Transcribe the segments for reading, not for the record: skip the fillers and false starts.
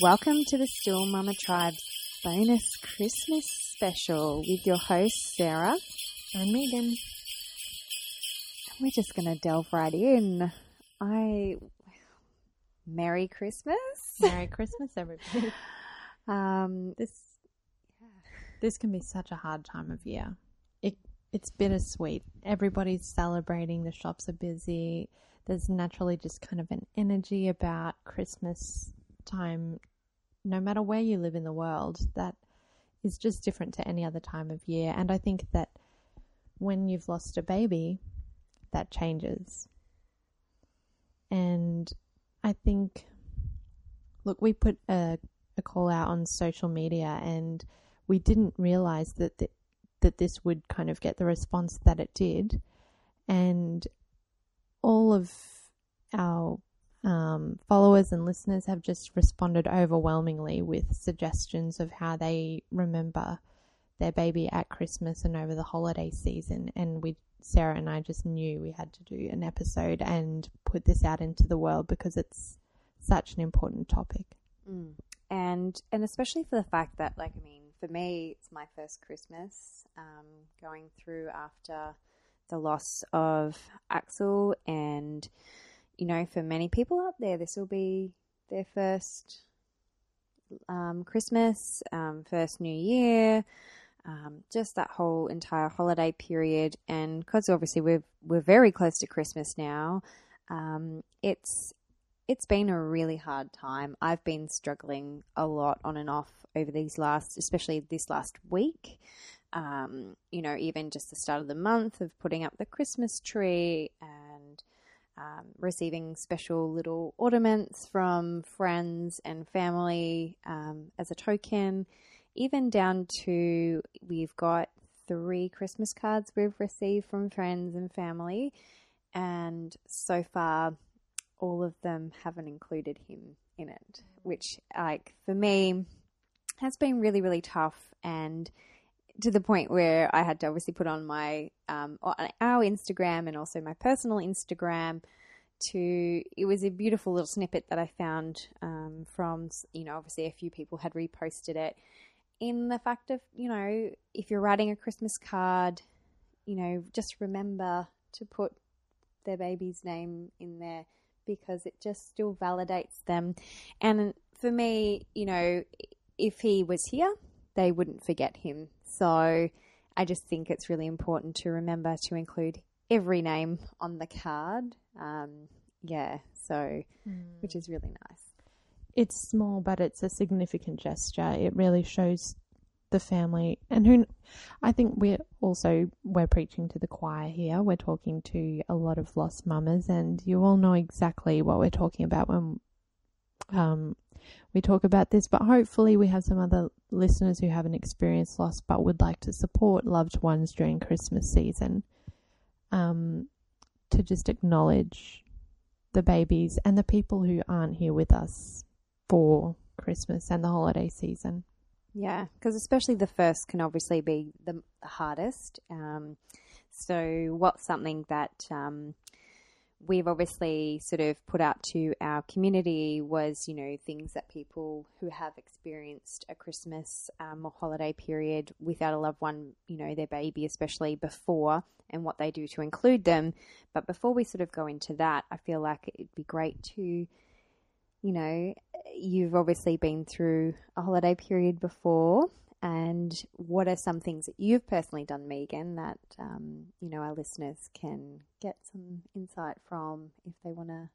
Welcome to the Still Mama Tribe's bonus Christmas special with your hosts Sarah and Megan. And we're just going to delve right in. Merry Christmas. Merry Christmas, everybody. This can be such a hard time of year. It's bittersweet. Everybody's celebrating. The shops are busy. There's naturally just kind of an energy about Christmas time, no matter where you live in the world, that is just different to any other time of year. And I think that when you've lost a baby, that changes. And I think, look, we put a call out on social media and we didn't realize that this would kind of get the response that it did. And all of our followers and listeners have just responded overwhelmingly with suggestions of how they remember their baby at Christmas and over the holiday season. And Sarah and I just knew we had to do an episode and put this out into the world because it's such an important topic. Mm. And especially for the fact that, for me, it's my first Christmas going through after the loss of Axel, and, for many people out there, this will be their first Christmas, first New Year, just that whole entire holiday period. And because obviously we're very close to Christmas now, it's been a really hard time. I've been struggling a lot on and off over especially this last week, even just the start of the month of putting up the Christmas tree and receiving special little ornaments from friends and family as a token, even down to we've got 3 Christmas cards we've received from friends and family, and so far all of them haven't included him in it, which for me has been really, really tough, and to the point where I had to obviously put on my our Instagram and also my personal Instagram it was a beautiful little snippet that I found from, obviously a few people had reposted it, in the fact of, if you're writing a Christmas card, just remember to put their baby's name in there, because it just still validates them. And for me, if he was here, they wouldn't forget him. So I just think it's really important to remember to include every name on the card. Which is really nice. It's small, but it's a significant gesture. It really shows the family. And I think we're preaching to the choir here. We're talking to a lot of lost mamas, and you all know exactly what we're talking about when we talk about this. But hopefully we have some other listeners who haven't experienced loss but would like to support loved ones during Christmas season, to just acknowledge the babies and the people who aren't here with us for Christmas and the holiday season. Yeah, because especially the first can obviously be the hardest. So what's something that we've obviously sort of put out to our community was, things that people who have experienced a Christmas or holiday period without a loved one, their baby especially, before, and what they do to include them. But before we sort of go into that, I feel like it'd be great to, you've obviously been through a holiday period before, and what are some things that you've personally done, Megan, that, our listeners can get some insight from if they want to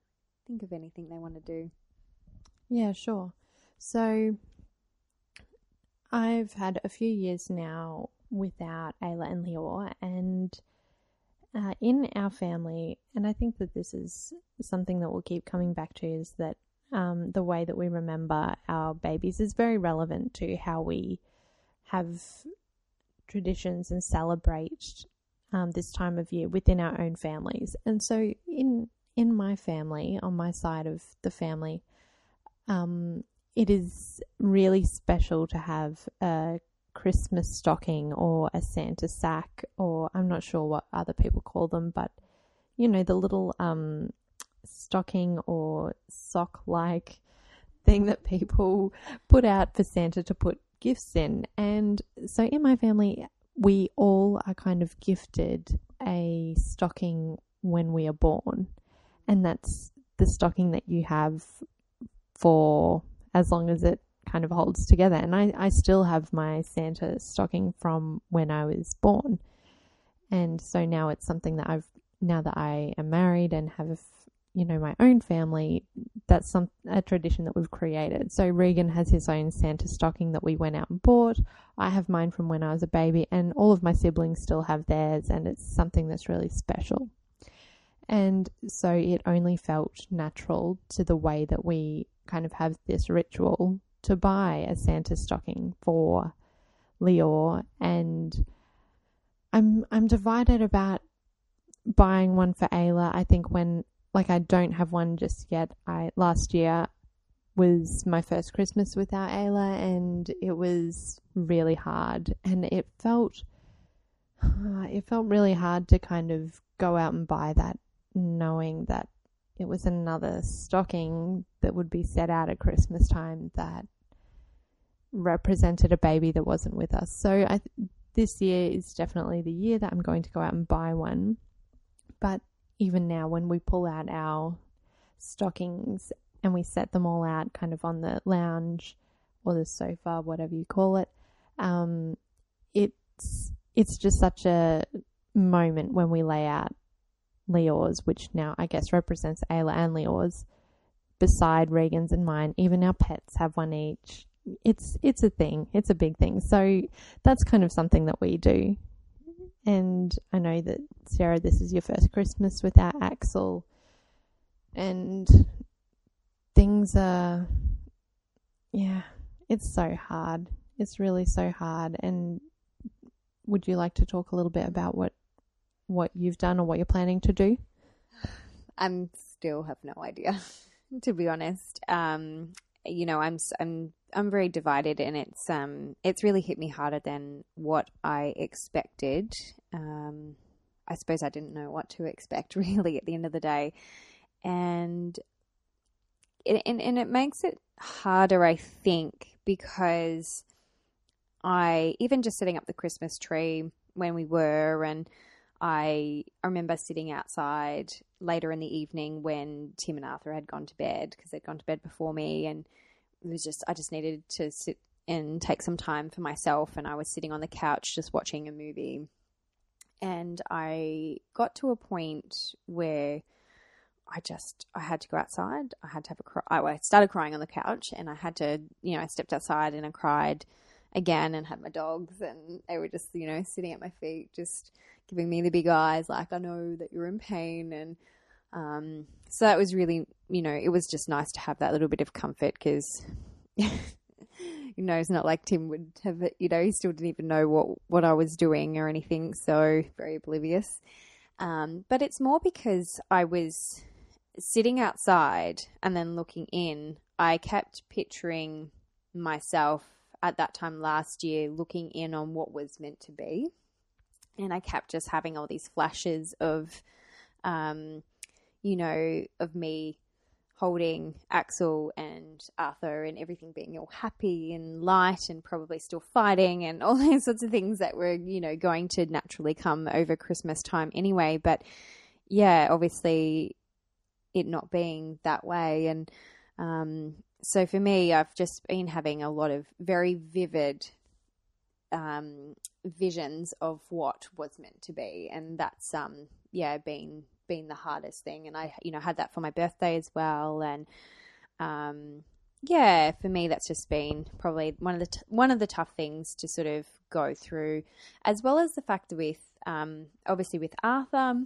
think of anything they want to do? Yeah, sure. So I've had a few years now without Ayla and Lior, and in our family, and I think that this is something that we'll keep coming back to, is that the way that we remember our babies is very relevant to how we have traditions and celebrate this time of year within our own families. And so in my family, on my side of the family, it is really special to have a Christmas stocking or a Santa sack, or I'm not sure what other people call them, but the little stocking or sock like thing that people put out for Santa to put gifts in. And so in my family, we all are kind of gifted a stocking when we are born, and that's the stocking that you have for as long as it kind of holds together. And I still have my Santa stocking from when I was born, and so now it's something that I've, now that I am married and have, you know, my own family, that's a tradition that we've created. So Regan has his own Santa stocking that we went out and bought. I have mine from when I was a baby, and all of my siblings still have theirs, and it's something that's really special. And so it only felt natural to the way that we kind of have this ritual to buy a Santa stocking for Lior. And I'm divided about buying one for Ayla. I think when, like, I don't have one just yet. Last year was my first Christmas without Ayla, and it was really hard, and it felt really hard to kind of go out and buy that, knowing that it was another stocking that would be set out at Christmas time that represented a baby that wasn't with us. So this year is definitely the year that I'm going to go out and buy one. But even now, when we pull out our stockings and we set them all out kind of on the lounge or the sofa, whatever you call it, it's just such a moment when we lay out Lior's, which now I guess represents Ayla and Lior's, beside Regan's and mine. Even our pets have one each. It's a thing. It's a big thing. So that's kind of something that we do. And I know that, Sarah, this is your first Christmas without Axel, and things are, yeah, it's so hard. It's really so hard. And would you like to talk a little bit about what you've done or what you're planning to do? I still have no idea, to be honest. You know, I'm very divided, and it's really hit me harder than what I expected. I suppose I didn't know what to expect really at the end of the day, and it makes it harder, I think, because I, even just setting up the Christmas tree when we were, and I remember sitting outside later in the evening when Tim and Arthur had gone to bed, because they'd gone to bed before me, and it was just, I just needed to sit and take some time for myself, and I was sitting on the couch just watching a movie. And I got to a point where I had to go outside. I had to have a cry. I started crying on the couch, and I had to, you know, I stepped outside and I cried again, and had my dogs, and they were just, you know, sitting at my feet, just giving me the big eyes, like, I know that you're in pain. And so that was really, you know, it was just nice to have that little bit of comfort, because, you know, it's not like Tim would have it, you know, he still didn't even know what I was doing or anything, so very oblivious. But it's more because I was sitting outside and then looking in. I kept picturing myself at that time last year looking in on what was meant to be, and I kept just having all these flashes of, you know, of me holding Axel and Arthur and everything being all happy and light and probably still fighting and all those sorts of things that were, you know, going to naturally come over Christmas time anyway. But yeah, obviously it not being that way. And so for me, I've just been having a lot of very vivid visions of what was meant to be, and that's been the hardest thing. And I, you know, had that for my birthday as well. And yeah, for me, that's just been probably one of the tough things to sort of go through, as well as the fact that with obviously with Arthur,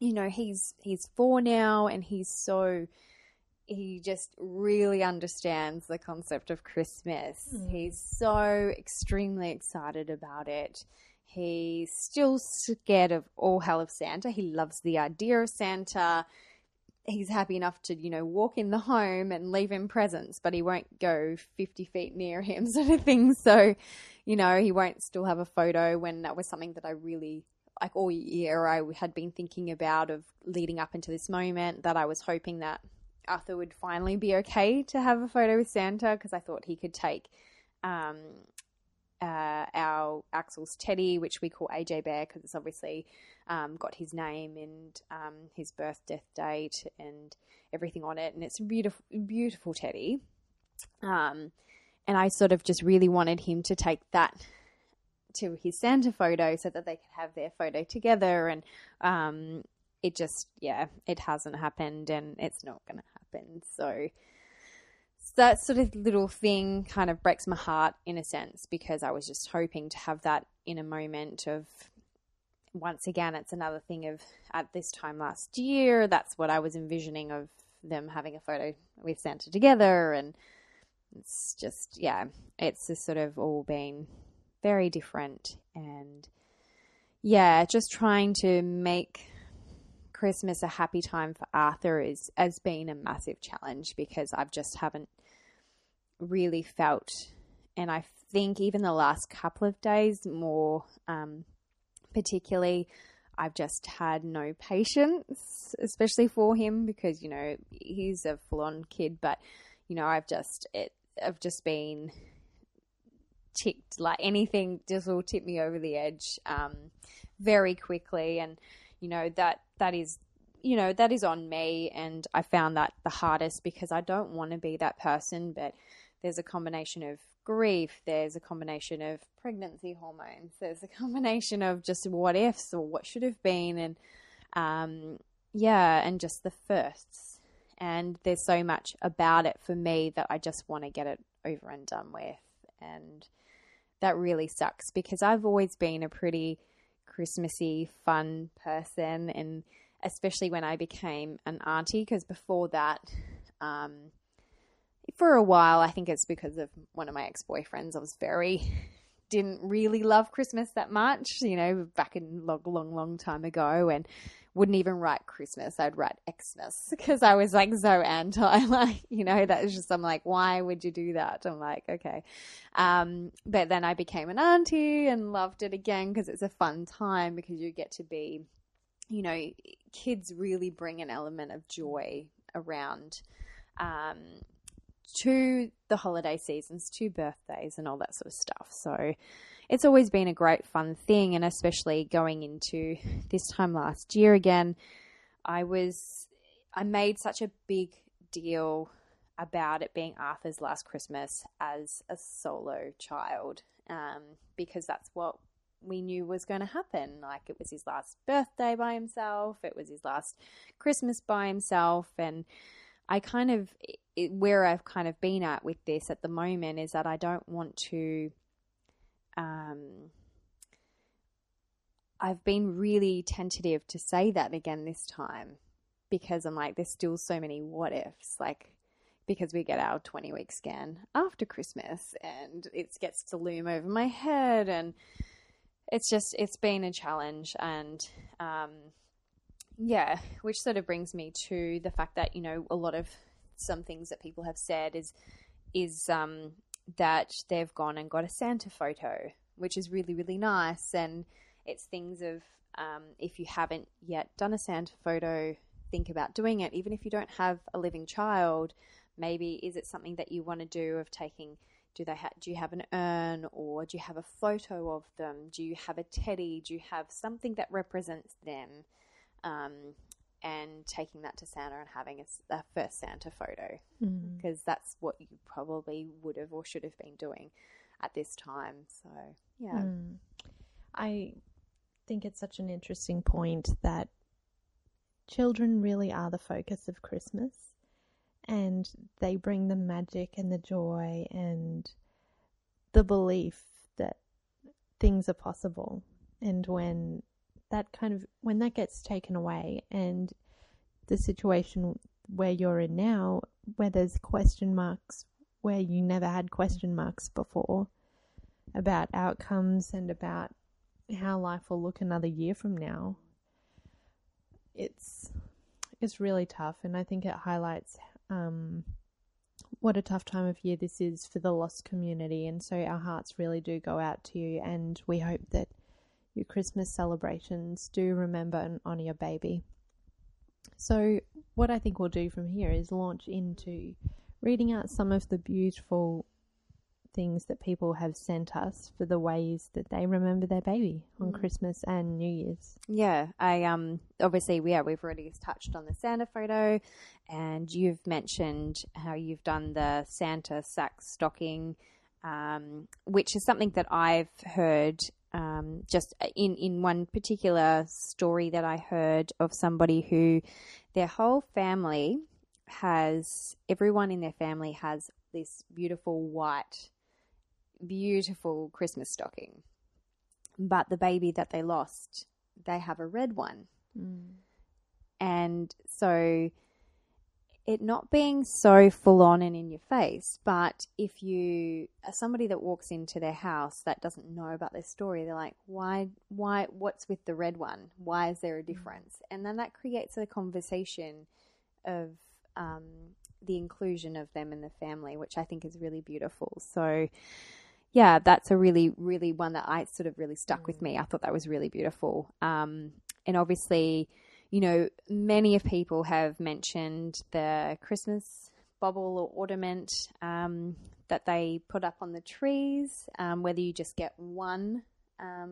you know, he's 4 now, and he's so, he just really understands the concept of Christmas. Mm. He's so extremely excited about it. He's still scared of all hell of Santa. He loves the idea of Santa. He's happy enough to, you know, walk in the home and leave him presents, but he won't go 50 feet near him, sort of thing. So, you know, he won't still have a photo, when that was something that I really, like, all year I had been thinking about, of leading up into this moment, that I was hoping that Arthur would finally be okay to have a photo with Santa, because I thought he could take our Axel's teddy, which we call AJ Bear because it's obviously got his name and his birth, death date and everything on it, and it's a beautiful, beautiful teddy. And I sort of just really wanted him to take that to his Santa photo so that they could have their photo together, and it just, yeah, it hasn't happened and it's not going to happen. So that sort of little thing kind of breaks my heart in a sense, because I was just hoping to have that in a moment of, once again, it's another thing of at this time last year, that's what I was envisioning of them having a photo with Santa together. And it's just, yeah, it's just sort of all been very different. And yeah, just trying to make Christmas a happy time for Arthur has been a massive challenge, because I've just haven't really felt, and I think even the last couple of days more particularly, I've just had no patience, especially for him, because, you know, he's a full-on kid, but, you know, I've just been ticked, like anything just will tip me over the edge very quickly. And you know, that is on me, and I found that the hardest, because I don't want to be that person, but there's a combination of grief, there's a combination of pregnancy hormones, there's a combination of just what ifs or what should have been, and and just the firsts. And there's so much about it for me that I just want to get it over and done with, and that really sucks, because I've always been a pretty Christmassy, fun person, and especially when I became an auntie, because before that, for a while, I think it's because of one of my ex-boyfriends, I was didn't really love Christmas that much, you know, back in long time ago, and wouldn't even write Christmas, I'd write Xmas, because I was like so anti, like, you know, that was just, I'm like, why would you do that? I'm like, okay. But then I became an auntie and loved it again, because it's a fun time, because you get to be, you know, kids really bring an element of joy around to the holiday seasons, to birthdays and all that sort of stuff. So it's always been a great fun thing, and especially going into this time last year again, I made such a big deal about it being Arthur's last Christmas as a solo child, because that's what we knew was going to happen. Like, it was his last birthday by himself, it was his last Christmas by himself, and I kind of where I've kind of been at with this at the moment is that I don't want to I've been really tentative to say that again this time, because I'm like, there's still so many what ifs, like, because we get our 20-week scan after Christmas and it gets to loom over my head, and it's been a challenge. And which sort of brings me to the fact that, you know, a lot of some things that people have said is that they've gone and got a Santa photo, which is really, really nice. And it's things of if you haven't yet done a Santa photo, think about doing it. Even if you don't have a living child, maybe is it something that you want to do of taking – do you have an urn, or do you have a photo of them? Do you have a teddy? Do you have something that represents them? And taking that to Santa and having a first Santa photo, because that's what you probably would have or should have been doing at this time. So, yeah. I think it's such an interesting point that children really are the focus of Christmas, and they bring the magic and the joy and the belief that things are possible. And when that gets taken away, and the situation where you're in now, where there's question marks, where you never had question marks before about outcomes and about how life will look another year from now, it's really tough. And I think it highlights what a tough time of year this is for the lost community. And so our hearts really do go out to you, and we hope that your Christmas celebrations do remember and honour your baby. So what I think we'll do from here is launch into reading out some of the beautiful things that people have sent us for the ways that they remember their baby on Christmas and New Year's. Yeah, I obviously we've already touched on the Santa photo, and you've mentioned how you've done the Santa sack stocking, which is something that I've heard just in one particular story that I heard of somebody who their whole family has, everyone in their family has this beautiful white, beautiful Christmas stocking, but the baby that they lost, they have a red one. And so it not being so full on and in your face, but if you are somebody that walks into their house that doesn't know about their story, they're like, why, what's with the red one? Why is there a difference? And then that creates a conversation of the inclusion of them in the family, which I think is really beautiful. So yeah, that's a really, really one that I sort of really stuck with me. I thought that was really beautiful. And obviously, you know, many of people have mentioned the Christmas bobble or ornament that they put up on the trees, whether you just get one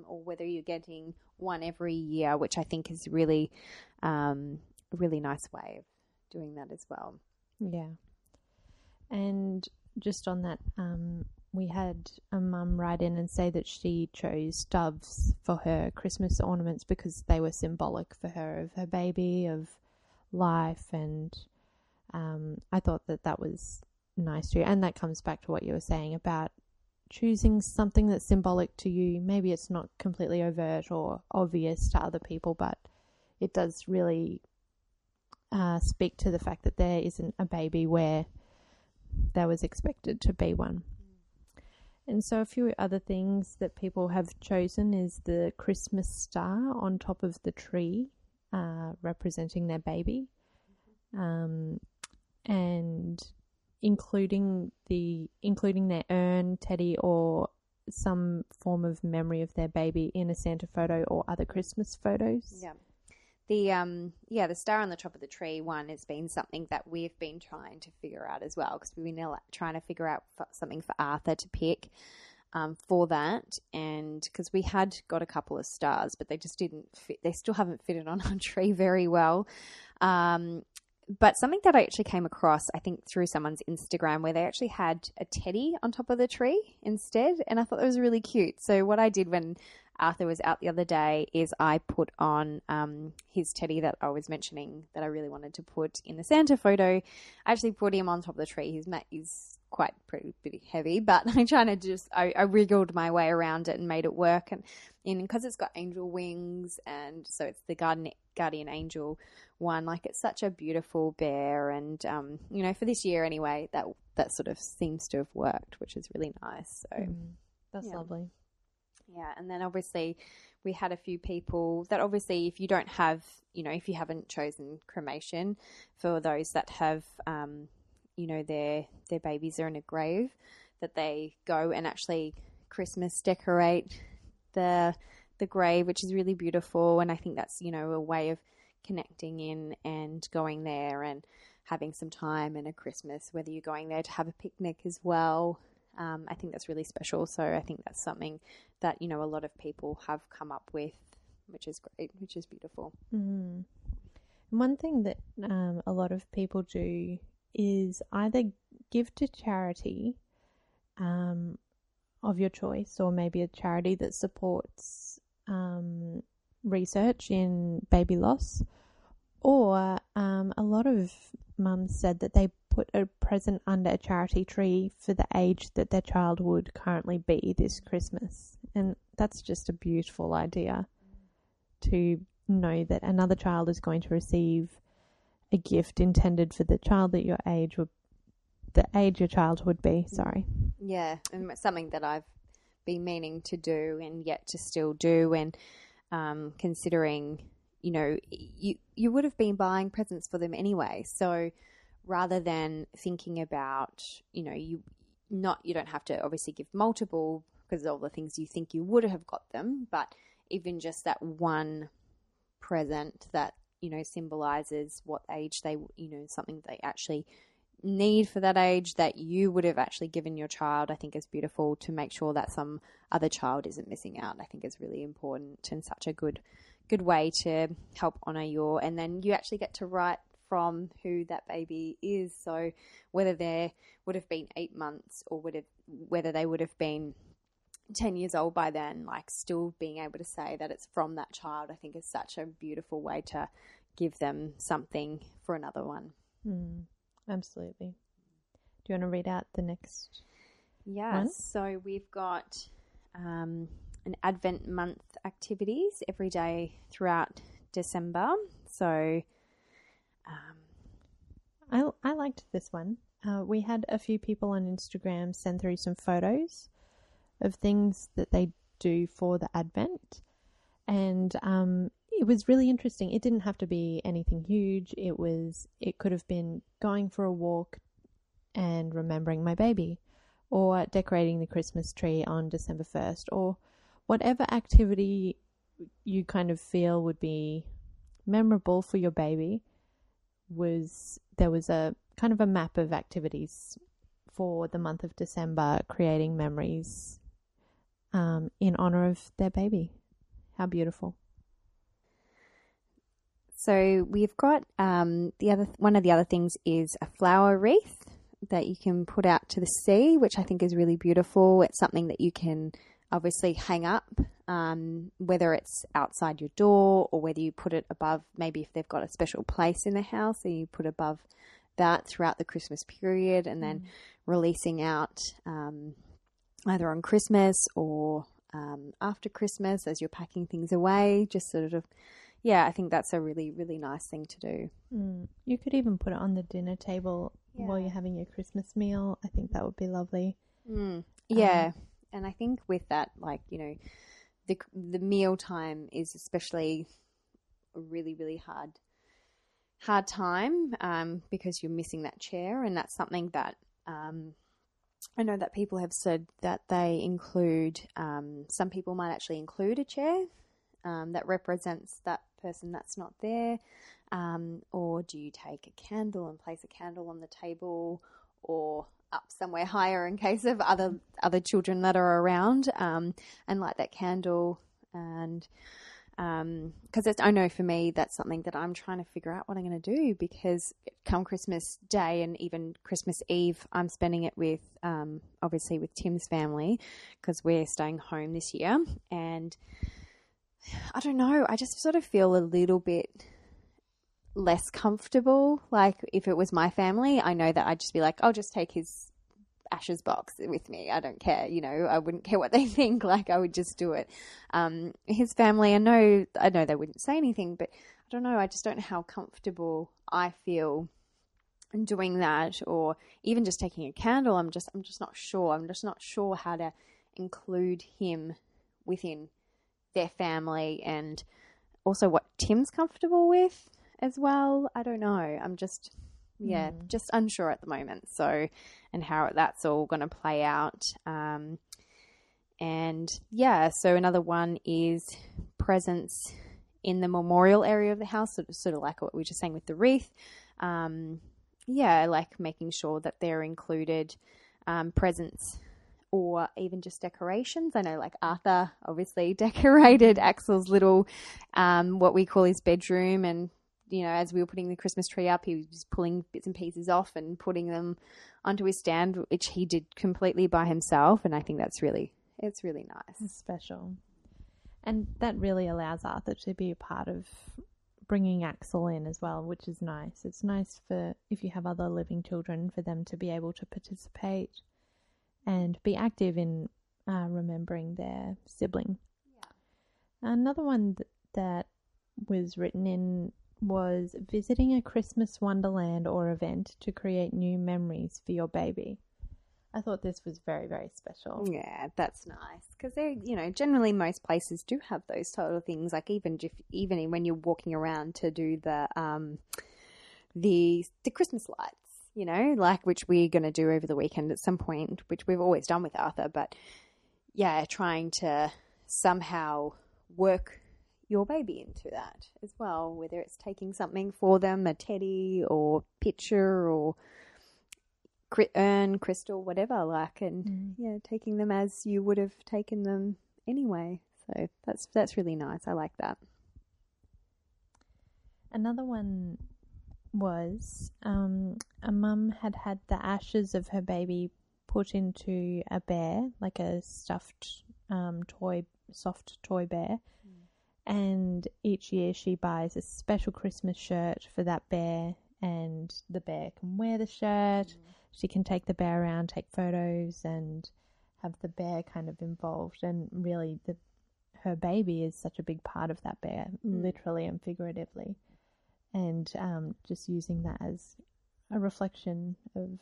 or whether you're getting one every year, which I think is really a really nice way of doing that as well. Yeah. And just on that, we had a mum write in and say that she chose doves for her Christmas ornaments because they were symbolic for her of her baby, of life, and I thought that that was nice too. And that comes back to what you were saying about choosing something that's symbolic to you. Maybe it's not completely overt or obvious to other people, but it does really speak to the fact that there isn't a baby where there was expected to be one. And so a few other things that people have chosen is the Christmas star on top of the tree, representing their baby, and including their urn, teddy, or some form of memory of their baby in a Santa photo or other Christmas photos. Yeah. The star on the top of the tree one has been something that we've been trying to figure out as well, because we've been trying to figure out something for Arthur to pick for that, and because we had got a couple of stars, but they just didn't fit. They still haven't fitted on our tree very well. But something that I actually came across, I think, through someone's Instagram, where they actually had a teddy on top of the tree instead, and I thought that was really cute. So what I did when Arthur was out the other day is I put on his teddy that I was mentioning that I really wanted to put in the Santa photo. I actually put him on top of the tree. His mat is quite pretty heavy, but I wriggled my way around it and made it work. And because it's got angel wings, and so it's the guardian angel one, like it's such a beautiful bear. And, you know, for this year anyway, that sort of seems to have worked, which is really nice. So that's lovely. Yeah, and then obviously we had a few people that obviously if you don't have, you know, if you haven't chosen cremation, for those that have, you know, their babies are in a grave, that they go and actually Christmas decorate the grave, which is really beautiful. And I think that's, you know, a way of connecting in and going there and having some time and a Christmas, whether you're going there to have a picnic as well. I think that's really special. So I think that's something that, you know, a lot of people have come up with, which is great, which is beautiful. Mm. One thing that a lot of people do is either give to charity of your choice, or maybe a charity that supports research in baby loss, or a lot of mums said that they put a present under a charity tree for the age that their child would currently be this Christmas. And that's just a beautiful idea, to know that another child is going to receive a gift intended for the child that the age your child would be. Sorry. Yeah. And it's something that I've been meaning to do and yet to still do. And considering, you know, you would have been buying presents for them anyway. So rather than thinking about, you know, you don't have to obviously give multiple because of all the things you think you would have got them, but even just that one present that you know, symbolizes what age they, you know, something that they actually need for that age that you would have actually given your child, I think is beautiful, to make sure that some other child isn't missing out. I think is really important and such a good way to help honor your, and then you actually get to write from who that baby is. So whether they would have been 8 months or whether they would have been 10 years old by then, like still being able to say that it's from that child, I think is such a beautiful way to give them something for another one. Mm, absolutely. Do you want to read out the next one? So we've got an Advent month activities every day throughout December. So I liked this one. We had a few people on Instagram send through some photos of things that they do for the Advent, and it was really interesting. It didn't have to be anything huge. It could have been going for a walk and remembering my baby, or decorating the Christmas tree on December 1st, or whatever activity you kind of feel would be memorable for your baby. There was a kind of a map of activities for the month of December, creating memories in honor of their baby. How beautiful. So we've got one of the other things is a flower wreath that you can put out to the sea, which I think is really beautiful. It's something that you can obviously hang up, whether it's outside your door or whether you put it above, maybe if they've got a special place in the house and you put above that throughout the Christmas period, and then releasing out either on Christmas or after Christmas as you're packing things away, just sort of, I think that's a really, really nice thing to do. Mm. You could even put it on the dinner table while you're having your Christmas meal. I think that would be lovely. Mm. Yeah. And I think with that, like, you know, the meal time is especially a really, really hard time because you're missing that chair, and that's something that I know that people have said that they include, some people might actually include a chair that represents that person that's not there, or do you take a candle and place a candle on the table or up somewhere higher in case of other children that are around, and light that candle. And because I know for me that's something that I'm trying to figure out what I'm going to do, because come Christmas Day and even Christmas Eve I'm spending it with obviously with Tim's family because we're staying home this year, and I don't know, I just sort of feel a little bit less comfortable. Like if it was my family, I know that I'd just be like, I'll just take his ashes box with me, I don't care, you know, I wouldn't care what they think, like I would just do it. His family, I know they wouldn't say anything, but I don't know, I just don't know how comfortable I feel doing that, or even just taking a candle. I'm just not sure how to include him within their family, and also what Tim's comfortable with as well. I don't know. I'm just, just unsure at the moment. So, and how that's all going to play out. So another one is presents in the memorial area of the house, sort of like what we were just saying with the wreath. Like making sure that they're included, presents or even just decorations. I know like Arthur obviously decorated Axel's little, what we call his bedroom, and you know, as we were putting the Christmas tree up, he was pulling bits and pieces off and putting them onto his stand, which he did completely by himself. And I think that's really, it's really nice. It's special. And that really allows Arthur to be a part of bringing Axel in as well, which is nice. It's nice for, if you have other living children, for them to be able to participate and be active in remembering their sibling. Yeah. Another one that was written in was visiting a Christmas wonderland or event to create new memories for your baby. I thought this was very, very special. Yeah, that's nice, because they, you know, generally most places do have those sort of things. Like even when you're walking around to do the Christmas lights, you know, like which we're going to do over the weekend at some point, which we've always done with Arthur. But yeah, trying to somehow work your baby into that as well, whether it's taking something for them, a teddy or picture or urn, crystal, whatever, like, and yeah, taking them as you would have taken them anyway. So that's really nice. I like that. Another one was a mum had the ashes of her baby put into a bear, like a stuffed toy, soft toy bear, and each year she buys a special Christmas shirt for that bear, and the bear can wear the shirt. She can take the bear around, take photos, and have the bear kind of involved. And really, her baby is such a big part of that bear, literally and figuratively. And just using that as a reflection of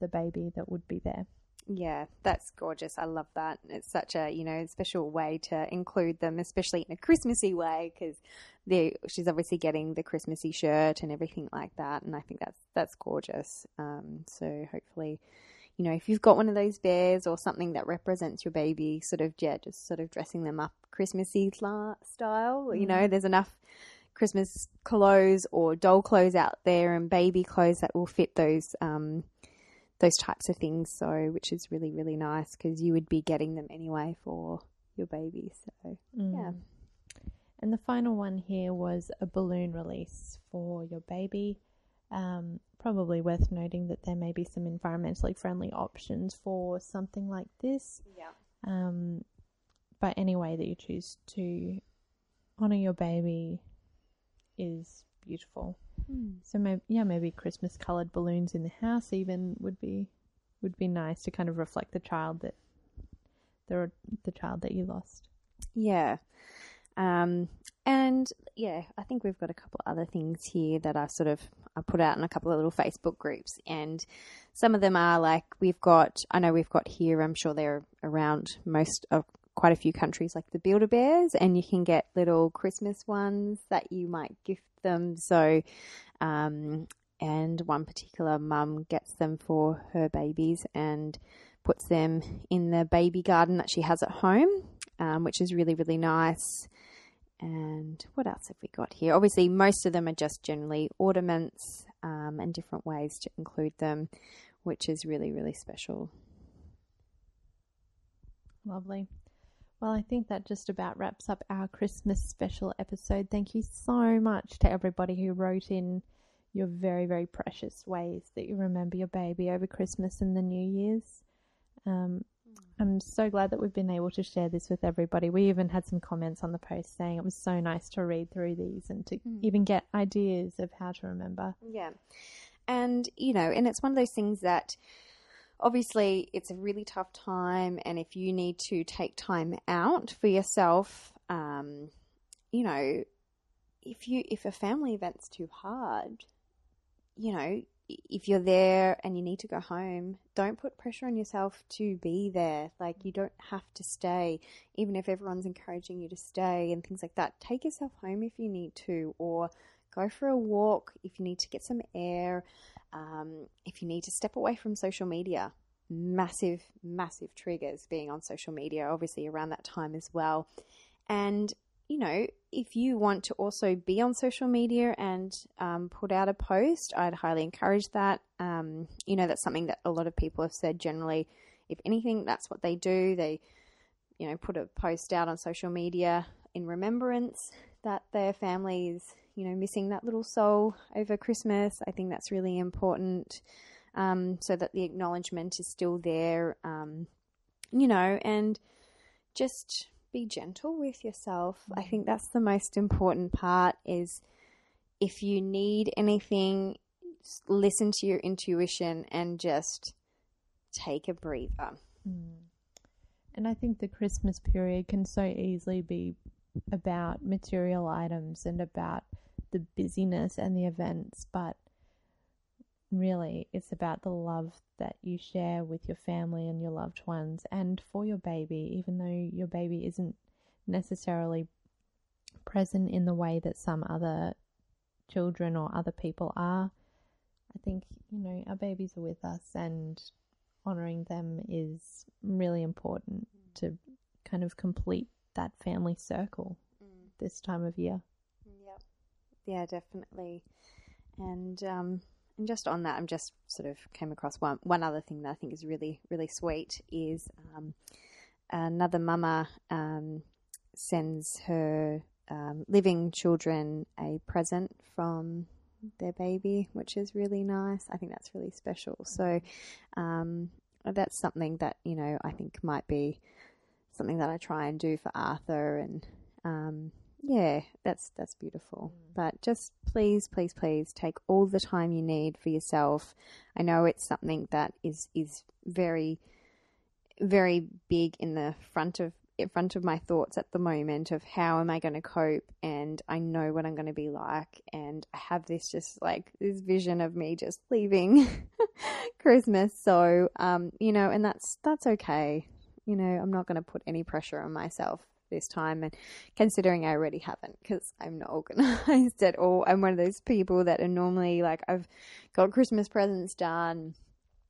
the baby that would be there. Yeah, that's gorgeous. I love that. It's such a, special way to include them, especially in a Christmassy way, because she's obviously getting the Christmassy shirt and everything like that, and I think that's gorgeous. So hopefully, if you've got one of those bears or something that represents your baby, just dressing them up Christmassy style. There's enough Christmas clothes or doll clothes out there and baby clothes that will fit those types of things, which is really, really nice, because you would be getting them anyway for your baby. So yeah. And the final one here was a balloon release for your baby. Probably worth noting that there may be some environmentally friendly options for something like this. Yeah. But any way that you choose to honour your baby is beautiful. So maybe Christmas coloured balloons in the house even would be nice to kind of reflect the child that the child that you lost. Yeah. And yeah, I think we've got a couple of other things here that I put out in a couple of little Facebook groups, and some of them are like we've got here, I'm sure they're around most of quite a few countries, like the Build-A-Bears, and you can get little Christmas ones that you might gift them. So, and one particular mum gets them for her babies and puts them in the baby garden that she has at home, which is really, really nice. And what else have we got here? Obviously, most of them are just generally ornaments and different ways to include them, which is really, really special. Lovely. Well, I think that just about wraps up our Christmas special episode. Thank you so much to everybody who wrote in your very, very precious ways that you remember your baby over Christmas and the New Year's. I'm so glad that we've been able to share this with everybody. We even had some comments on the post saying it was so nice to read through these and to even get ideas of how to remember. Yeah. And, and it's one of those things that obviously it's a really tough time, and if you need to take time out for yourself, if a family event's too hard, if you're there and you need to go home, don't put pressure on yourself to be there. Like, you don't have to stay, even if everyone's encouraging you to stay and things like that. Take yourself home if you need to, or go for a walk if you need to get some air. If you need to step away from social media, massive, massive triggers being on social media, obviously around that time as well. And, if you want to also be on social media and put out a post, I'd highly encourage that. That's something that a lot of people have said generally. If anything, that's what they do. They, put a post out on social media in remembrance that their family is, missing that little soul over Christmas. I think that's really important, so that the acknowledgement is still there, and just be gentle with yourself. I think that's the most important part, is if you need anything, listen to your intuition and just take a breather. And I think the Christmas period can so easily be about material items and about the busyness and the events, but really it's about the love that you share with your family and your loved ones, and for your baby, even though your baby isn't necessarily present in the way that some other children or other people are. I think, our babies are with us, and honouring them is really important to kind of complete that family circle. this time of year. Yep. Yeah, definitely. And just on that, I'm just sort of came across one other thing that I think is really, really sweet is another mama sends her living children a present from their baby, which is really nice. I think that's really special. So that's something that, you know, I think might be something that I try and do for Arthur, and yeah, that's beautiful. But just please take all the time you need for yourself. I know it's something that is very, very big in front of my thoughts at the moment of how am I going to cope, and I know what I'm going to be like, and I have this just like this vision of me just leaving Christmas. So, you know, and that's okay. You know, I'm not going to put any pressure on myself this time, and considering I already haven't, because I'm not organized at all. I'm one of those people that are normally like, I've got Christmas presents done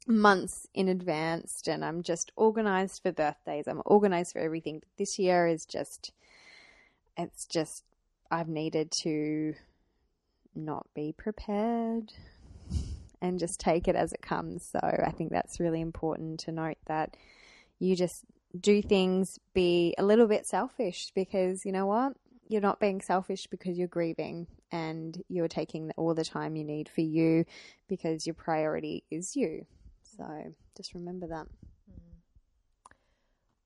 months in advance, and I'm just organized for birthdays, I'm organized for everything. But this year is just, it's just, I've needed to not be prepared and just take it as it comes. So I think that's really important to note, that you just do things, be a little bit selfish, because you know what, you're not being selfish because you're grieving and you're taking all the time you need for you, because your priority is you. So just remember that.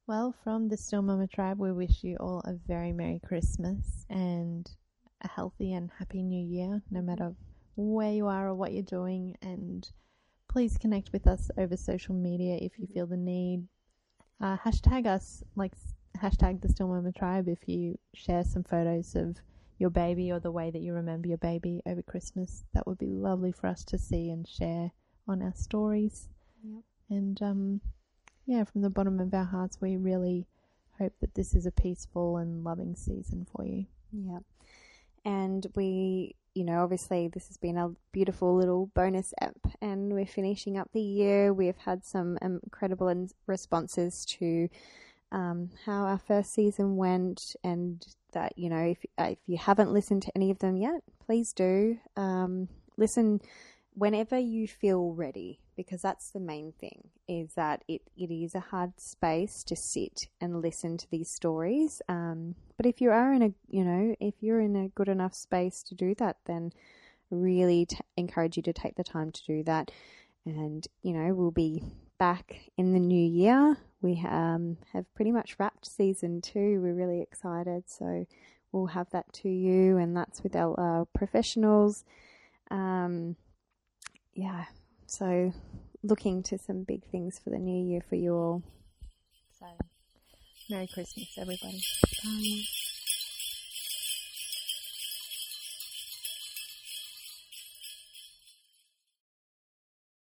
Well, from the Still Mama Tribe, we wish you all a very Merry Christmas and a healthy and happy New Year, no matter where you are or what you're doing. And please connect with us over social media if you feel the need. Hashtag us, like hashtag the Still Mama Tribe, if you share some photos of your baby or the way that you remember your baby over Christmas. That would be lovely for us to see and share on our stories. Yep. And yeah, from the bottom of our hearts, we really hope that this is a peaceful and loving season for you. Yeah. And we, you know, obviously this has been a beautiful little bonus app, and we're finishing up the year. We've had some incredible responses to how our first season went, and that, you know, if you haven't listened to any of them yet, please do. Listen whenever you feel ready, because that's the main thing, is that it is a hard space to sit and listen to these stories. But if you are in a, you know, if you're in a good enough space to do that, then really encourage you to take the time to do that. And, you know, we'll be back in the new year. We have pretty much wrapped season 2. We're really excited. So we'll have that to you, and that's with our professionals. Yeah, so looking to some big things for the new year for you all. So Merry Christmas, everybody. Bye.